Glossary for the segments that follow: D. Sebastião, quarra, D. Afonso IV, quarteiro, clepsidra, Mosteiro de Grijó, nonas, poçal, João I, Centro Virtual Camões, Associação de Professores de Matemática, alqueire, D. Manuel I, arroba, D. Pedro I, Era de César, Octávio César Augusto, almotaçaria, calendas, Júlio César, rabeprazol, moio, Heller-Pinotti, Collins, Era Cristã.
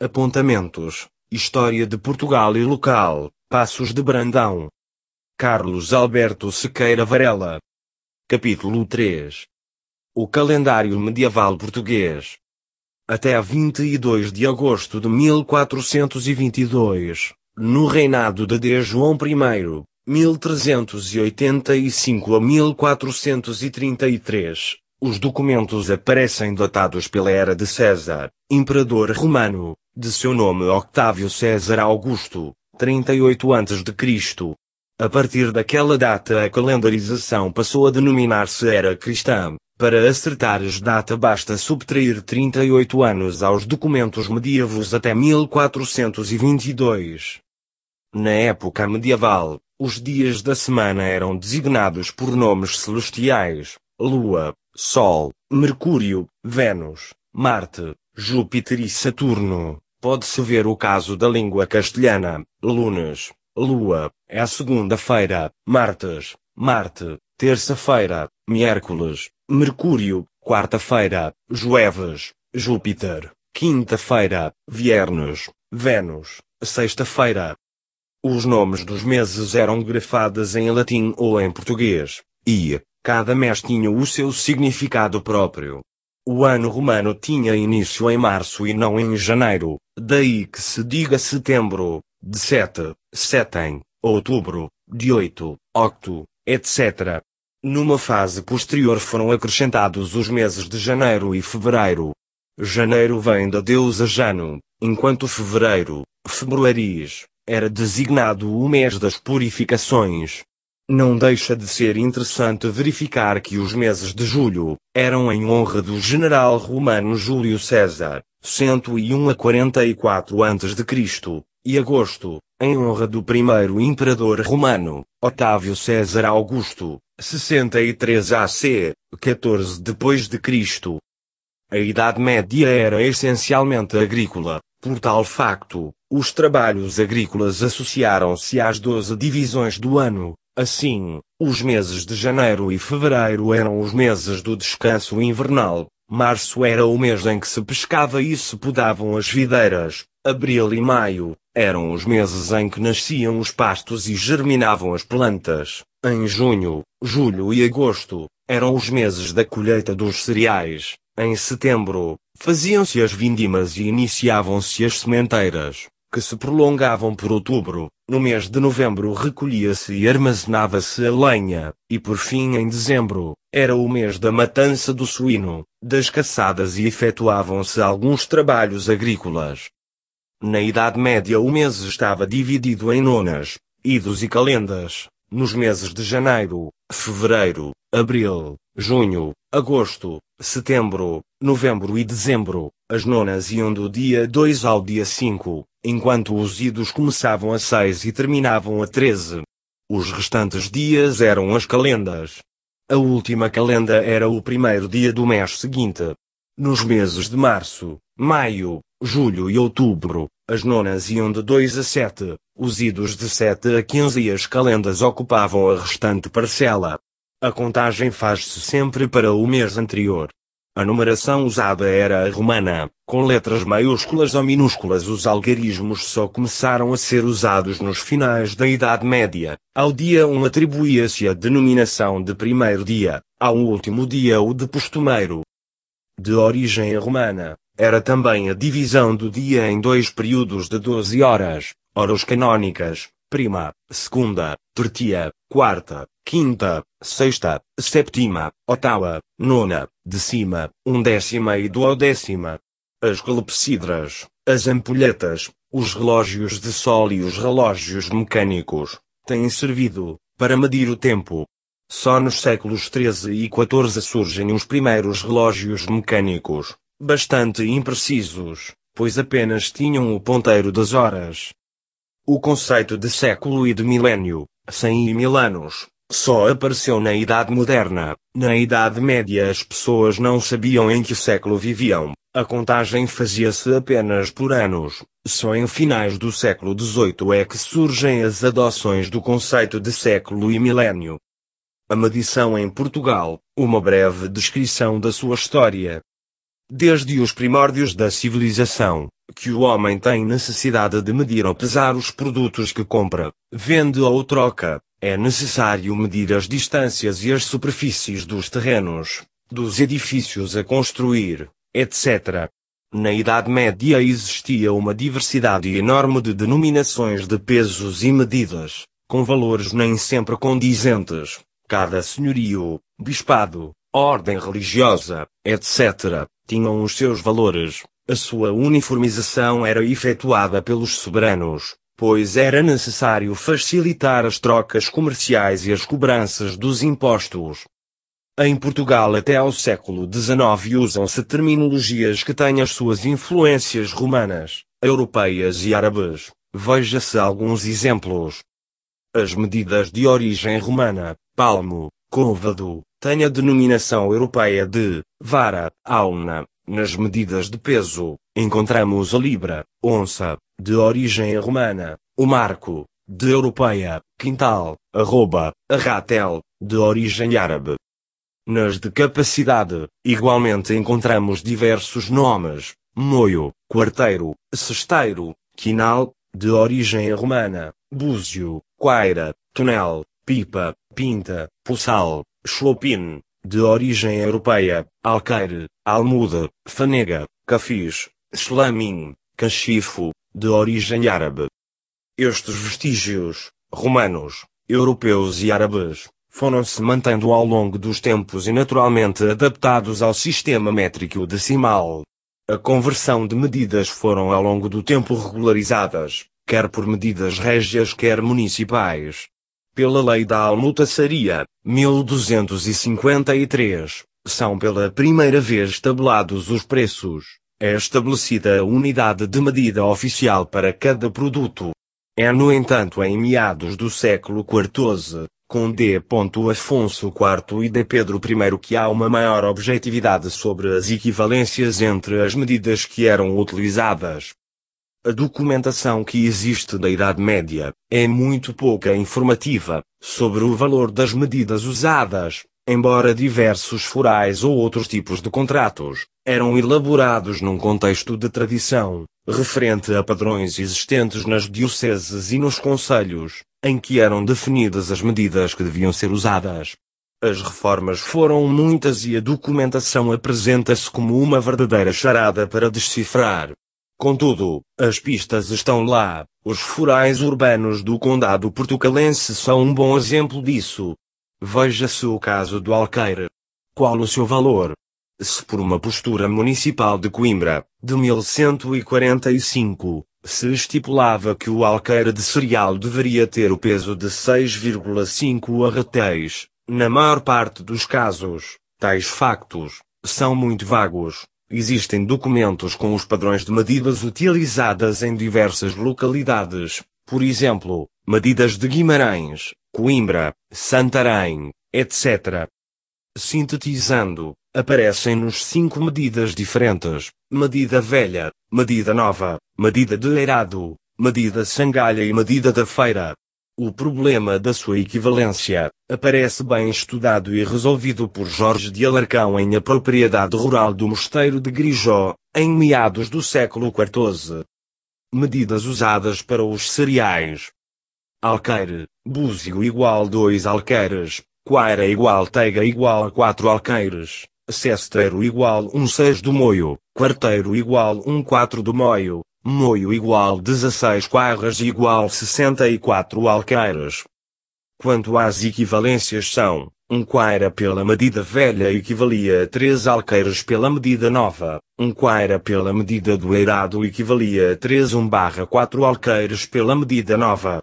Apontamentos, História de Portugal e Local, Paços de Brandão. Carlos Alberto Sequeira Varela. Capítulo 3. O Calendário Medieval Português. Até a 22 de agosto de 1422, no reinado de D. João I, 1385 a 1433, os documentos aparecem datados pela Era de César, imperador romano, de seu nome Octávio César Augusto, 38 a.C. A partir daquela data a calendarização passou a denominar-se Era Cristã. Para acertares data basta subtrair 38 anos aos documentos medievos até 1422. Na época medieval, os dias da semana eram designados por nomes celestiais: Lua, Sol, Mercúrio, Vênus, Marte, Júpiter e Saturno. Pode-se ver o caso da língua castelhana: Lunes, Lua, é a segunda-feira; Martes, Marte, terça-feira; Miércoles, Mercúrio, quarta-feira; Jueves, Júpiter, quinta-feira; Viernes, Vênus, sexta-feira. Os nomes dos meses eram grafados em latim ou em português, e cada mês tinha o seu significado próprio. O ano romano tinha início em março e não em janeiro, daí que se diga setembro, de sete, setem, outubro, de oito, octo, etc. Numa fase posterior foram acrescentados os meses de janeiro e fevereiro. Janeiro vem da deusa Jano, enquanto fevereiro, februaris, era designado o mês das purificações. Não deixa de ser interessante verificar que os meses de julho eram em honra do general romano Júlio César, 101 a 44 a.C., e agosto, em honra do primeiro imperador romano, Octávio César Augusto, 63 AC, 14 d.C. A Idade Média era essencialmente agrícola. Por tal facto, os trabalhos agrícolas associaram-se às 12 divisões do ano. Assim, os meses de janeiro e fevereiro eram os meses do descanso invernal, março era o mês em que se pescava e se podavam as videiras, abril e maio eram os meses em que nasciam os pastos e germinavam as plantas. Em junho, julho e agosto, eram os meses da colheita dos cereais. Em setembro, faziam-se as vindimas e iniciavam-se as sementeiras, que se prolongavam por outubro. No mês de novembro recolhia-se e armazenava-se a lenha, e por fim em dezembro, era o mês da matança do suíno, das caçadas e efetuavam-se alguns trabalhos agrícolas. Na Idade Média o mês estava dividido em nonas, idos e calendas. Nos meses de janeiro, fevereiro, abril, junho, agosto, setembro, novembro e dezembro, as nonas iam do dia 2 ao dia 5, enquanto os idos começavam a 6 e terminavam a 13. Os restantes dias eram as calendas. A última calenda era o primeiro dia do mês seguinte. Nos meses de março, maio, julho e outubro, as nonas iam de 2 a 7, os idos de 7 a 15 e as calendas ocupavam a restante parcela. A contagem faz-se sempre para o mês anterior. A numeração usada era a romana, com letras maiúsculas ou minúsculas. Os algarismos só começaram a ser usados nos finais da Idade Média. Ao dia 1 atribuía-se a denominação de primeiro dia, ao último dia o de costumeiro. De origem romana, era também a divisão do dia em dois períodos de 12 horas, horas canônicas, prima, segunda, tertia, quarta, quinta, sexta, sétima, oitava, nona, décima, undécima e duodécima. As clepsidras, as ampulhetas, os relógios de sol e os relógios mecânicos, têm servido para medir o tempo. Só nos séculos XIII e XIV surgem os primeiros relógios mecânicos, bastante imprecisos, pois apenas tinham o ponteiro das horas. O conceito de século e de milénio, 100 e 1000 anos, só apareceu na Idade Moderna. Na Idade Média as pessoas não sabiam em que século viviam, a contagem fazia-se apenas por anos. Só em finais do século XVIII é que surgem as adoções do conceito de século e milénio. A medição em Portugal, uma breve descrição da sua história. desde os primórdios da civilização, que o homem tem necessidade de medir ou pesar os produtos que compra, vende ou troca. É necessário medir as distâncias e as superfícies dos terrenos, dos edifícios a construir, etc. Na Idade Média existia uma diversidade enorme de denominações de pesos e medidas, com valores nem sempre condizentes. Cada senhorio, bispado, ordem religiosa, etc., tinham os seus valores. A sua uniformização era efetuada pelos soberanos, pois era necessário facilitar as trocas comerciais e as cobranças dos impostos. Em Portugal até ao século XIX usam-se terminologias que têm as suas influências romanas, europeias e árabes. Veja-se alguns exemplos. As medidas de origem romana, palmo, côvado, têm a denominação europeia de vara, auna. Nas medidas de peso, encontramos a libra, onça, de origem romana, o marco, de europeia, quintal, arroba, arratel, de origem árabe. Nas de capacidade, igualmente encontramos diversos nomes: moio, quarteiro, cesteiro, quinal, de origem romana, búzio, quaira, tonel, pipa, pinta, poçal, chopin, de origem europeia, alqueire, almuda, fanega, cafis, slamin, cachifo, de origem árabe. Estes vestígios, romanos, europeus e árabes, foram-se mantendo ao longo dos tempos e naturalmente adaptados ao sistema métrico decimal. A conversão de medidas foram ao longo do tempo regularizadas, quer por medidas régias quer municipais. Pela lei da almotaçaria, 1253, são pela primeira vez tabelados os preços. É estabelecida a unidade de medida oficial para cada produto. É, no entanto, em meados do século XIV, com D. Afonso IV e D. Pedro I, que há uma maior objetividade sobre as equivalências entre as medidas que eram utilizadas. A documentação que existe da Idade Média é muito pouca informativa sobre o valor das medidas usadas, embora diversos forais ou outros tipos de contratos eram elaborados num contexto de tradição, referente a padrões existentes nas dioceses e nos concelhos, em que eram definidas as medidas que deviam ser usadas. As reformas foram muitas e a documentação apresenta-se como uma verdadeira charada para decifrar. Contudo, as pistas estão lá. Os forais urbanos do condado portucalense são um bom exemplo disso. Veja-se o caso do alqueire. Qual o seu valor? Se por uma postura municipal de Coimbra, de 1145, se estipulava que o alqueire de cereal deveria ter o peso de 6,5 arretéis, na maior parte dos casos, tais factos são muito vagos. Existem documentos com os padrões de medidas utilizadas em diversas localidades, por exemplo, medidas de Guimarães, Coimbra, Santarém, etc. Sintetizando, aparecem-nos 5 medidas diferentes: medida velha, medida nova, medida de eirado, medida sangalha e medida da feira. O problema da sua equivalência aparece bem estudado e resolvido por Jorge de Alarcão em A Propriedade Rural do Mosteiro de Grijó, em meados do século XIV. Medidas usadas para os cereais: alqueire, búzio igual 2 alqueires, quaira igual teiga igual a 4 alqueires, cesteiro igual 1/6 do moio, quarteiro igual 1/4 do moio, moio igual 16 quarras igual 64 alqueires. Quanto às equivalências são: 1 quarra pela medida velha equivalia a 3 alqueires pela medida nova, 1 quarra pela medida do eirado equivalia a 3,1/4 alqueires pela medida nova.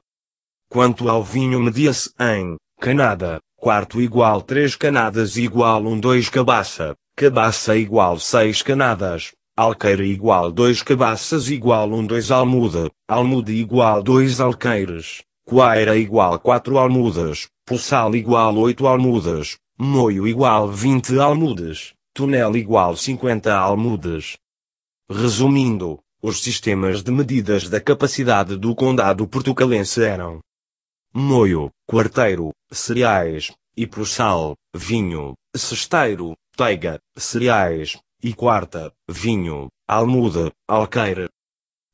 Quanto ao vinho media-se em canada, quarto igual 3 canadas igual 1/2 cabaça, cabaça igual 6 canadas, alqueire igual 2 cabaças igual 1/2 almuda, almuda igual 2 alqueires, quaira igual 4 almudas, poçal igual 8 almudas, moio igual 20 almudas, tonel igual 50 almudas. Resumindo, os sistemas de medidas da capacidade do condado portucalense eram: moio, quarteiro, cereais, e poçal, vinho, cesteiro, teiga, cereais, e quarta, vinho, almuda, alqueire.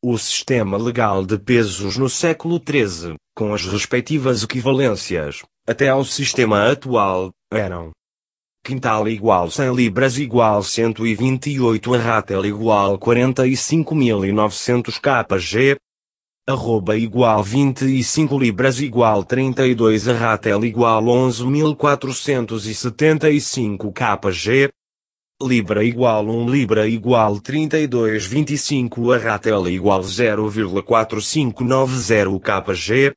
O sistema legal de pesos no século XIII, com as respectivas equivalências, até ao sistema atual, eram quintal igual 100 libras igual 128 arratel igual 45.900 kg, arroba igual 25 libras igual 32 arratel igual 11.475 kg, libra igual 1 libra igual 32,25 arratel igual 0,4590 kg,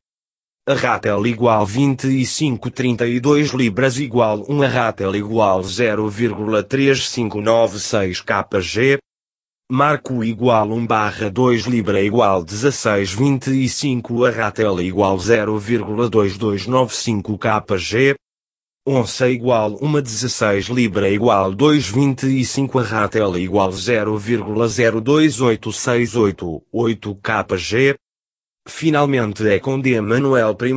arratel igual 25,32 libras igual 1 arratel igual 0,3596 kg, marco igual 1/2 libra igual 16,25 arratel igual 0,2295 kg, onça igual 1/16 libra igual 2,25 arratel igual 0,028688 kg. Finalmente é com D. Manuel I,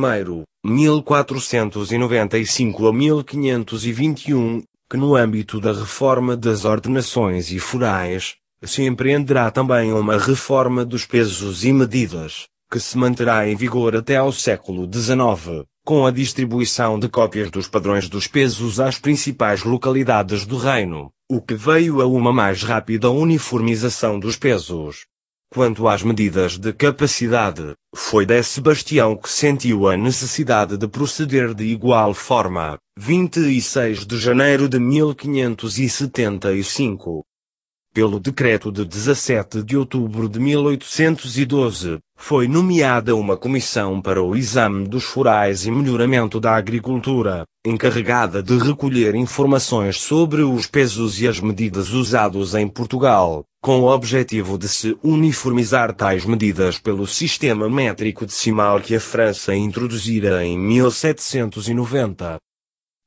1495 a 1521, que no âmbito da reforma das ordenações e forais, se empreenderá também uma reforma dos pesos e medidas, que se manterá em vigor até ao século XIX. Com a distribuição de cópias dos padrões dos pesos às principais localidades do reino, o que veio a uma mais rápida uniformização dos pesos. Quanto às medidas de capacidade, foi D. Sebastião que sentiu a necessidade de proceder de igual forma, 26 de janeiro de 1575. Pelo decreto de 17 de outubro de 1812, foi nomeada uma comissão para o exame dos forais e melhoramento da agricultura, encarregada de recolher informações sobre os pesos e as medidas usados em Portugal, com o objetivo de se uniformizar tais medidas pelo sistema métrico decimal que a França introduzira em 1790.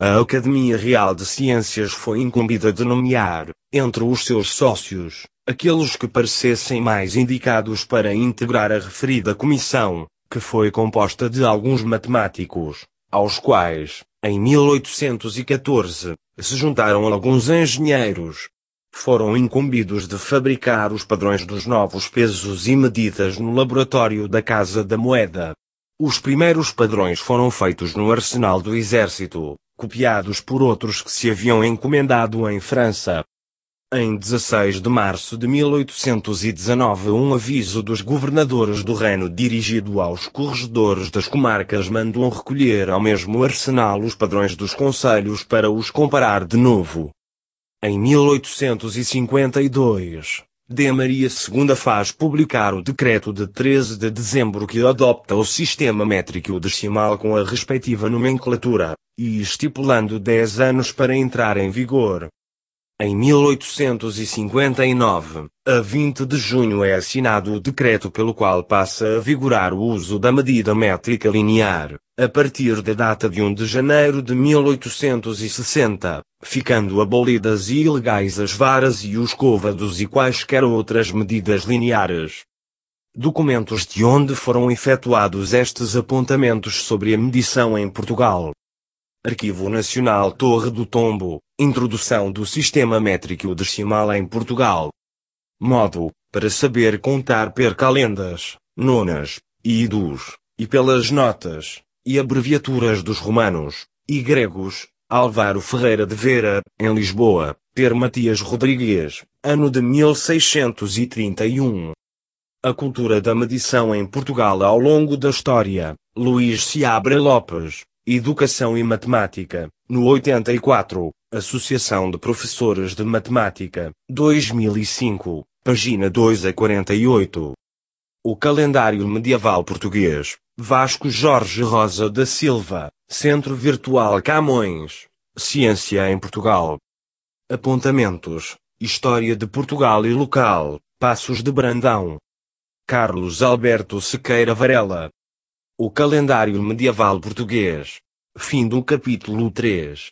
A Academia Real de Ciências foi incumbida de nomear, entre os seus sócios, aqueles que parecessem mais indicados para integrar a referida comissão, que foi composta de alguns matemáticos, aos quais, em 1814, se juntaram alguns engenheiros. Foram incumbidos de fabricar os padrões dos novos pesos e medidas no laboratório da Casa da Moeda. Os primeiros padrões foram feitos no Arsenal do Exército, copiados por outros que se haviam encomendado em França. Em 16 de março de 1819, um aviso dos governadores do reino dirigido aos corregedores das comarcas mandou recolher ao mesmo arsenal os padrões dos concelhos para os comparar de novo. Em 1852, D. Maria II faz publicar o decreto de 13 de dezembro que adopta o sistema métrico decimal com a respectiva nomenclatura, e estipulando 10 anos para entrar em vigor. Em 1859, a 20 de junho é assinado o decreto pelo qual passa a vigorar o uso da medida métrica linear, a partir da data de 1 de janeiro de 1860, ficando abolidas e ilegais as varas e os côvados e quaisquer outras medidas lineares. Documentos de onde foram efetuados estes apontamentos sobre a medição em Portugal. Arquivo Nacional Torre do Tombo, Introdução do Sistema Métrico Decimal em Portugal. Modo, para saber contar per calendas, nonas, e idus, e pelas notas, e abreviaturas dos romanos, e gregos, Álvaro Ferreira de Vera, em Lisboa, per Matias Rodrigues, ano de 1631. A cultura da medição em Portugal ao longo da história, Luís Seabra Lopes. Educação e Matemática, no 84, Associação de Professores de Matemática, 2005, página 2 a 48. O Calendário Medieval Português, Vasco Jorge Rosa da Silva, Centro Virtual Camões, Ciência em Portugal. Apontamentos, História de Portugal e Local, Paços de Brandão. Carlos Alberto Sequeira Varela. O Calendário Medieval Português. Fim do capítulo 3.